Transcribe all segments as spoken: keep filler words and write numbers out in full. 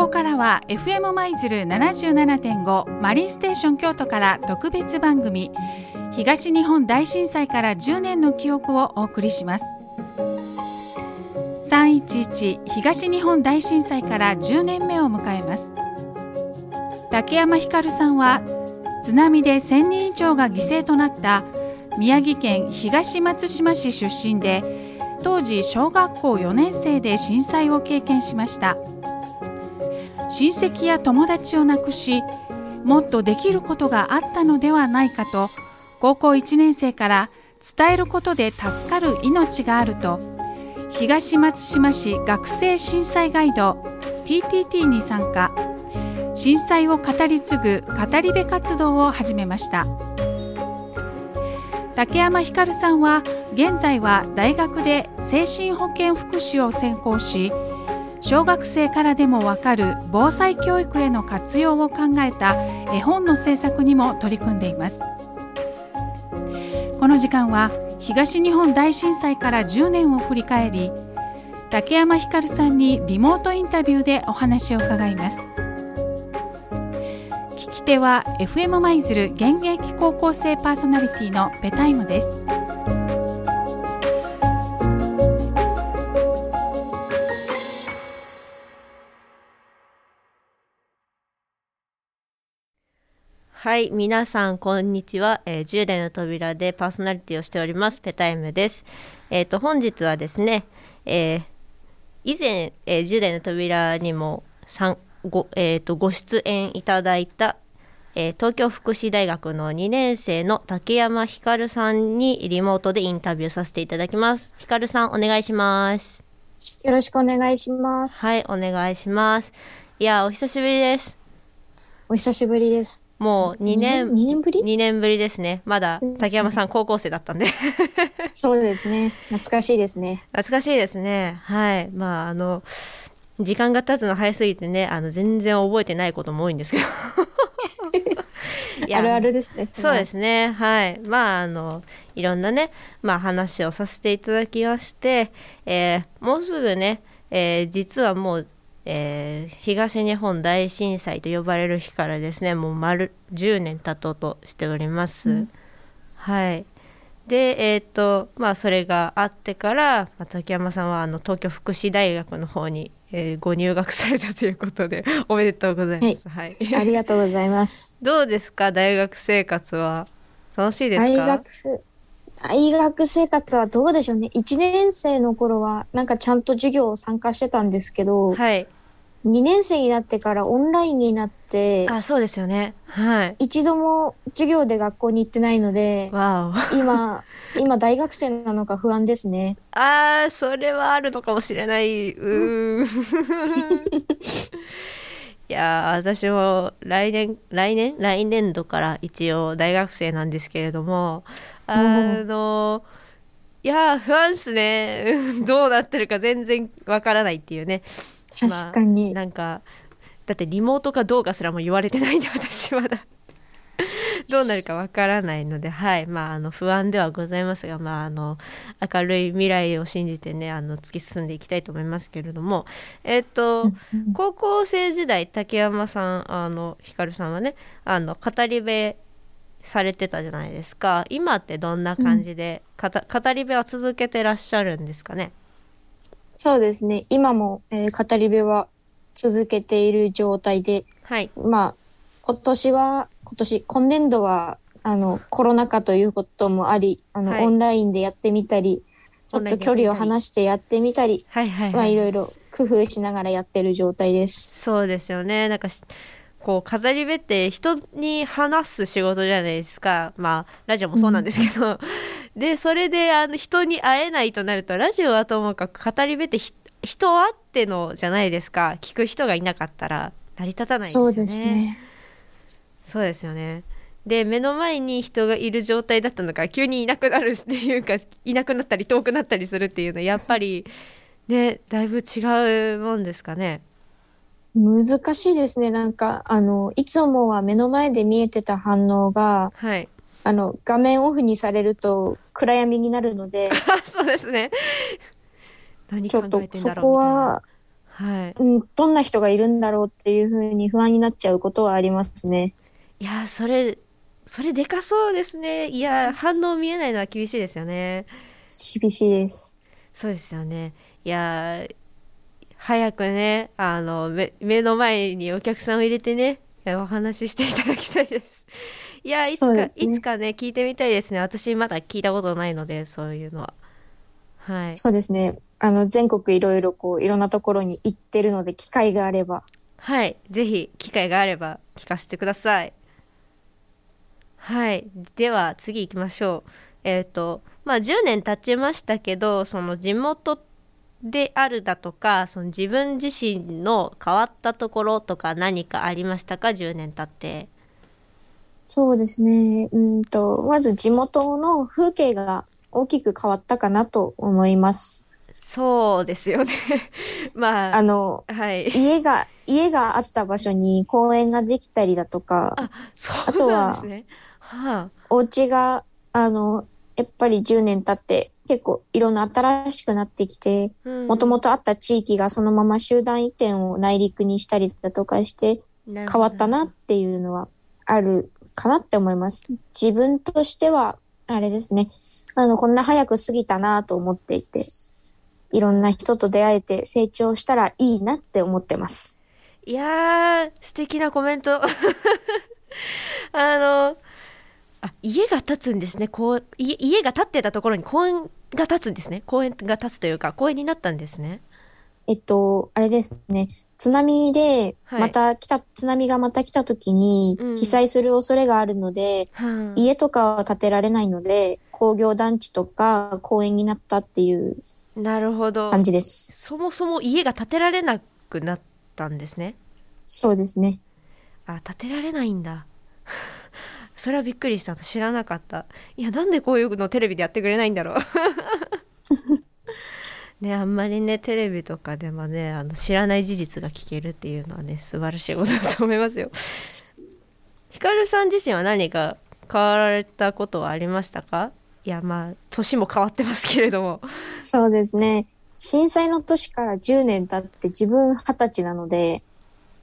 こからは エフエム 舞鶴 ななじゅうななてんご マリンステーション京都から特別番組、東日本大震災からじゅうねんの記憶をお送りします。さんいちいち東日本大震災からじゅうねんめを迎えます。竹山ひかるさんは、津波でせんにん以上が犠牲となった宮城県東松島市出身で、当時小学校よねんせいで震災を経験しました。親戚や友達を亡くし、もっとできることがあったのではないかと、高校いちねんせいから伝えることで助かる命があると、東松島市学生震災ガイド ティーティーティー に参加、震災を語り継ぐ語り部活動を始めました。竹山ひかるさんは、現在は大学で精神保健福祉を専攻し、小学生からでもわかる防災教育への活用を考えた絵本の制作にも取り組んでいます。この時間は東日本大震災からじゅうねんを振り返り、竹山ひかるさんにリモートインタビューでお話を伺います。聞き手は エフエム 舞鶴現役高校生パーソナリティのペタイムです。はい、皆さんこんにちは、えー、じゅう代の扉でパーソナリティをしておりますペタイムです。えーと、本日はですね、えー、以前、えー、じゅう代の扉にもご、えーと、ご出演いただいた、えー、東京福祉大学のにねんせいの竹山ひかるさんにリモートでインタビューさせていただきます。ひかるさん、お願いします。よろしくお願いします。はい、お願いします。いや、お久しぶりです。お久しぶりです。もうにねん、にねんぶり?にねんぶりですね。まだ竹山さん高校生だったんで。そうですね。懐かしいですね。懐かしいですね。はい。まあ、あの、時間が経つの早すぎてね、あの、全然覚えてないことも多いんですけど。いや、あるあるですね。そうですね。はい。まあ、あの、いろんなね、まあ、話をさせていただきまして、えー、もうすぐね、えー、実はもう、えー、東日本大震災と呼ばれる日からですね、もう丸じゅうねん経とうとしております、うん、はい。で、えーとまあ、それがあってから、まあ、竹山さんはあの東京福祉大学の方に、えー、ご入学されたということでおめでとうございます、はいはい、ありがとうございます。どうですか、大学生活は楽しいですか？大学、大学生活はどうでしょうね。いちねんせいの頃はなんかちゃんと授業を参加してたんですけど、はい、にねんせいになってからオンラインになって、あ、そうですよね、はい、一度も授業で学校に行ってないので、わお今、今大学生なのか不安ですね。あー、それはあるのかもしれない。うーんいや、私も来年、来年来年度から一応大学生なんですけれども、あの、いや、不安っすね。どうなってるか全然わからないっていうね。確かに、まあ、なんかだってリモートかどうかすらも言われてないんで、私まだどうなるかわからないので、はい、まあ、あの不安ではございますが、まあ、あの明るい未来を信じてね、あの突き進んでいきたいと思いますけれども、えーと、高校生時代、竹山さん、あのひかるさんはね、あの語り部されてたじゃないですか。今ってどんな感じで、うん、語り部は続けてらっしゃるんですかね？そうですね、今も、えー、語り部は続けている状態で、はい、まあ今年は今年今年度はあのコロナ禍ということもあり、あの、はい、オンラインでやってみたり、ちょっと距離を離してやってみたり、はいはいはい、まあ、いろいろ工夫しながらやってる状態です。そうですよね。なんかこう語り部って人に話す仕事じゃないですか。まあラジオもそうなんですけど、うん、でそれであの人に会えないとなると、ラジオはともかく語り部って人あってのじゃないですか。聞く人がいなかったら成り立たないですよね。そうですね。そうですよね。で、目の前に人がいる状態だったのが急にいなくなるっていうか、いなくなったり遠くなったりするっていうのはやっぱりね、だいぶ違うもんですかね。難しいですね。なんかあのいつもは目の前で見えてた反応が、はい、あの画面オフにされると暗闇になるのでそうですね。何考えてんだろうみたいな。ちょっとそこは、はい、うん、どんな人がいるんだろうっていうふうに不安になっちゃうことはありますね。いやー、それそれでかそうですね。いやー、反応見えないのは厳しいですよね。厳しいです。そうですよね。いやー、早くね、あの 目, 目の前にお客さんを入れてね、お話ししていただきたいです。いやー、いつそかうですいね。つかね、聞いてみたいですね。私まだ聞いたことないので、そういうのは。はいそうですね。あの、全国いろいろこう、いろんなところに行ってるので、機会があれば。はい、ぜひ機会があれば聞かせてください。はい、では次行きましょう。えっとまあじゅうねん経ちましたけど、その地元であるだとか、その自分自身の変わったところとか何かありましたか？じゅうねん経って。そうですね。うんと、まず地元の風景が大きく変わったかなと思います。そうですよね。まあの、あ、はい。家が、家があった場所に公園ができたりだとか、あ、そあうとなんですは、ね。はお家が、あの、やっぱりじゅうねん経って、結構いろんな新しくなってきて、あ。うんもともとあった地域がそのまま集団移転を内陸にしたりだとかしてなる変ほわどっなたるなほど。っていうのはあるかなって思います。自分としてはあれですね。あの、こんな早く過ぎたなと思っていて、いろんな人と出会えて成長したらいいなって思ってます。いやー、素敵なコメント。あの、あ、家が建つんですね。こう、家、家が建ってたところに公園が建つんですね。公園が建つというか、公園になったんですね。えっと、あれですね。津波で、はまい。た来た、津波がまた来た時にう被ん。災する恐れがあるので、は家とかは建てられないので、工業団地とか公園になったっていうあ、なるほ感ど。じです。そもそも家が建てられなくなったんですね。そうですね。あ、建てられないんだ。それはびっくりした。知らなかった。いや、なんでこういうのテレビでやってくれないんだろう。ね、あんまりね、テレビとかでもね、あの、知らない事実が聞けるっていうのはね、素晴らしいことだと思いますよ。ひかるさん自身は何か変わられたことはありましたか？いや、まあ、年も変わってますけれども。そうですね。震災の年からじゅうねん経って自分はたちなので、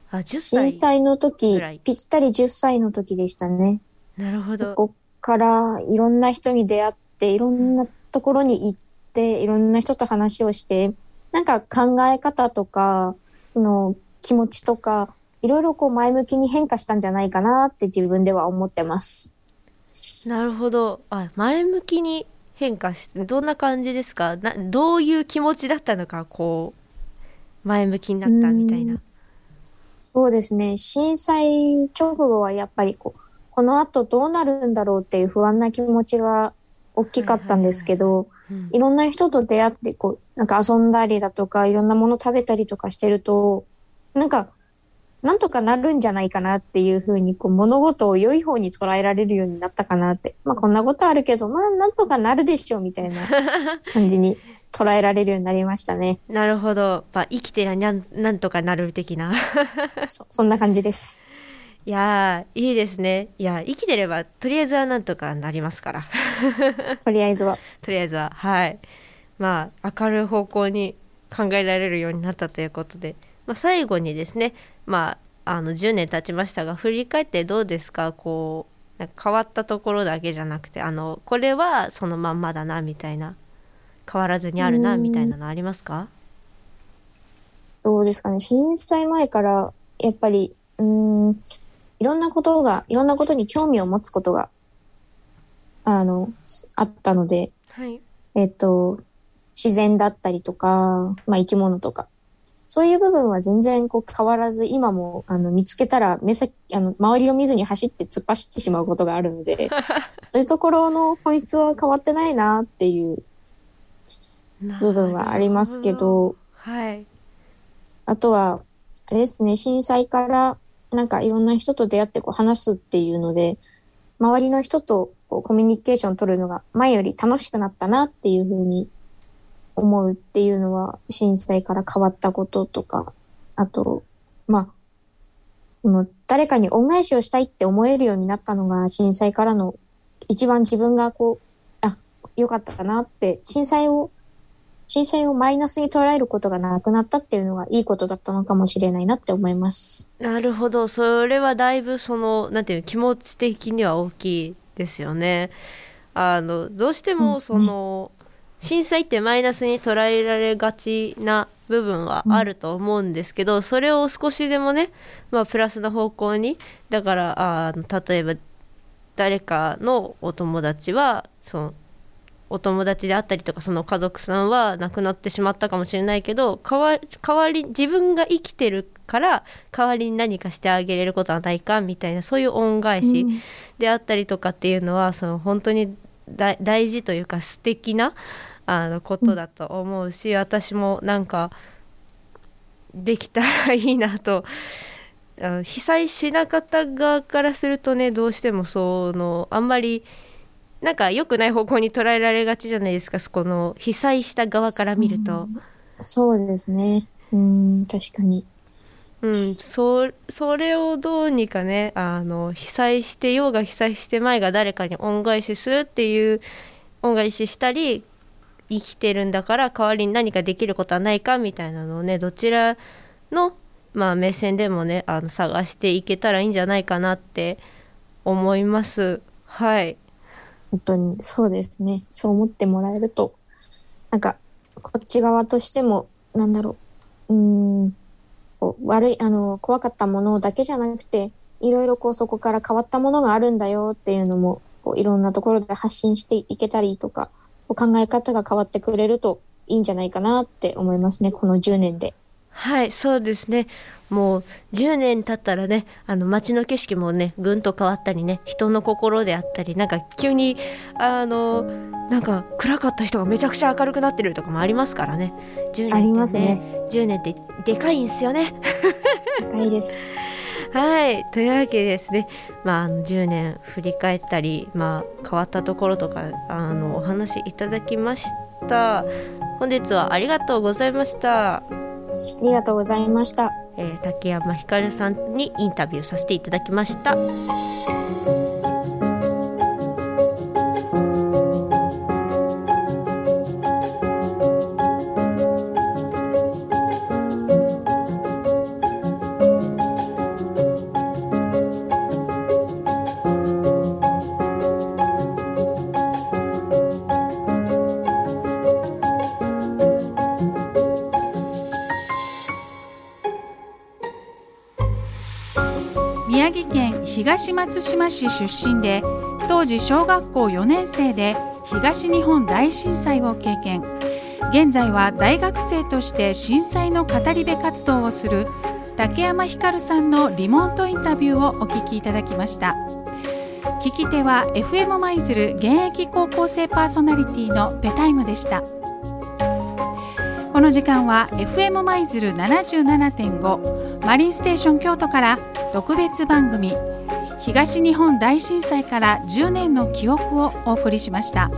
あ、10震歳災のぐ時、らい。ぴったりじゅっさいの時でしたね。なるほそど。こからいろんな人に出会って、いろんなところに行って、いろんな人と話をして、なんか考え方とか、その気持ちとか、いろいろこう前向きに変化したんじゃないかなって自分では思ってます。なるほど。あ、前向きに変化して、どんな感じですか？な、どういう気持ちだったのか、こう、前向きになうったみたいんな。そうですね。震災直後はやっぱりこう、この後どうなるんだろうっていう不安な気持ちが大きはいかっはたいんですはい。けど、うん。いろんな人と出会ってこう、なんか遊んだりだとか、いろんなもの食べたりとかしてると、なんか、なんとかなるんじゃないかなっていうふうに、こう、物事を良い方に捉えられるようになったかなって。まあ、こんなことあるけど、まあ、なんとかなるでしょうみたいな感じに捉えられるようになりましたね。なるほど。まあ、生きてりゃにゃん、なんとかなる的な。そ、そんな感じです。いやー、いいですね。いや、生きてれば、とりあえずはなんとかなりますから。とりあえずは。とりあえずは、はい。まあ、明るい方向に考えられるようになったということで、まあ、最後にですね、まあ、あの、じゅうねん経ちましたが、振り返ってどうですか？こう、なんか変わったところだけじゃなくて、あの、これはそのまんまだな、みたいな、変わらずうにあるな、みたいーなん。のありますか？どうですかね。震災前から、やっぱり、うーん、いろんなことが、いろんなことに興味を持つことが、あの、すあったので、はい。えっと、自然だったりとか、まあ生き物とか、そういう部分は全然こう変わらず、今も、あの、見つけたら目先、あの、周りを見ずに走って突っ走ってしまうことがあるので、そういうところの本質は変わってないなっていう部な分はあるりますほけど。ど、はい。あとは、あれですね、震災からなんかいろんな人と出会ってこう話すっていうので、周りの人とこうコミュニケーション取るのが前より楽しくなったなっていうふうに思うっていうのは、震災から変わったこととか、あと、まあ、その誰かに恩返しをしたいって思えるようになったのが、震災からの一番自分がこう、あ、良かったなって、震災を、震災をマイナスに捉えることがなくなったっていうのがいいことだったのかもしれないなって思います。なるほど、それはだいぶそのなんていう気持ち的には大きいですよね。あのどうしてもその震災ってマイナスに捉えられがちな部分はあると思うんですけど、うん、それを少しでもね、まあ、プラスの方向に、だからあ例えば誰かのお友達はそのお友達であったりとかその家族さんは亡くなってしまったかもしれないけど、代わり、代わり自分が生きてるから代わりに何かしてあげれることはないかみたいな、そういう恩返しであったりとかっていうのは、うん、その本当に大、大事というか素敵なあのことだと思うし、私もなんかできたらいいなと、あの被災しなかった側からするとね、どうしてもそのあんまりなんか良くない方向に捉えられがちじゃないですか、そこの被災した側から見ると。そう、そうですね、うん確かに、うん、そ, それをどうにかね、あの被災してようが被災してまいが誰かに恩返しするっていう、恩返ししたり生きてるんだから代わりに何かできることはないかみたいなのをね、どちらの、まあ、目線でもねあの探していけたらいいんじゃないかなって思います。はい、本当にそうですね。そう思ってもらえるとなんかこっち側としてもなんだろう、うーん悪いあの怖かったものだけじゃなくて、いろいろこうそこから変わったものがあるんだよっていうのもこういろんなところで発信していけたりとか、考え方が変わってくれるといいんじゃないかなって思いますね、このじゅうねんで。はい、そうですね。もうじゅうねん経ったらね、あの街の景色もねぐんと変わったりね、人の心であったり、なんか急にあのなんか暗かった人がめちゃくちゃ明るくなってるとかもありますからね。じゅうねんってね、ありますね。じゅうねんってでかいんすよね。でかいです。はい、というわけでですね、まあ、あのじゅうねん振り返ったり、まあ、変わったところとかあのお話いただきました。本日はありがとうございました。ありがとうございました。えー、竹山ひかるさんにインタビューさせていただきました。東松島市出身で、当時小学校よねん生で東日本大震災を経験。現在は大学生として震災の語り部活動をする竹山ひかるさんのリモートインタビューをお聞きいただきました。聞き手は エフエム 舞鶴現役高校生パーソナリティのペタイムでした。この時間は エフエム 舞鶴 ななじゅうななてんご マリンステーション京都から特別番組東日本大震災からじゅうねんの記憶をお送りしました。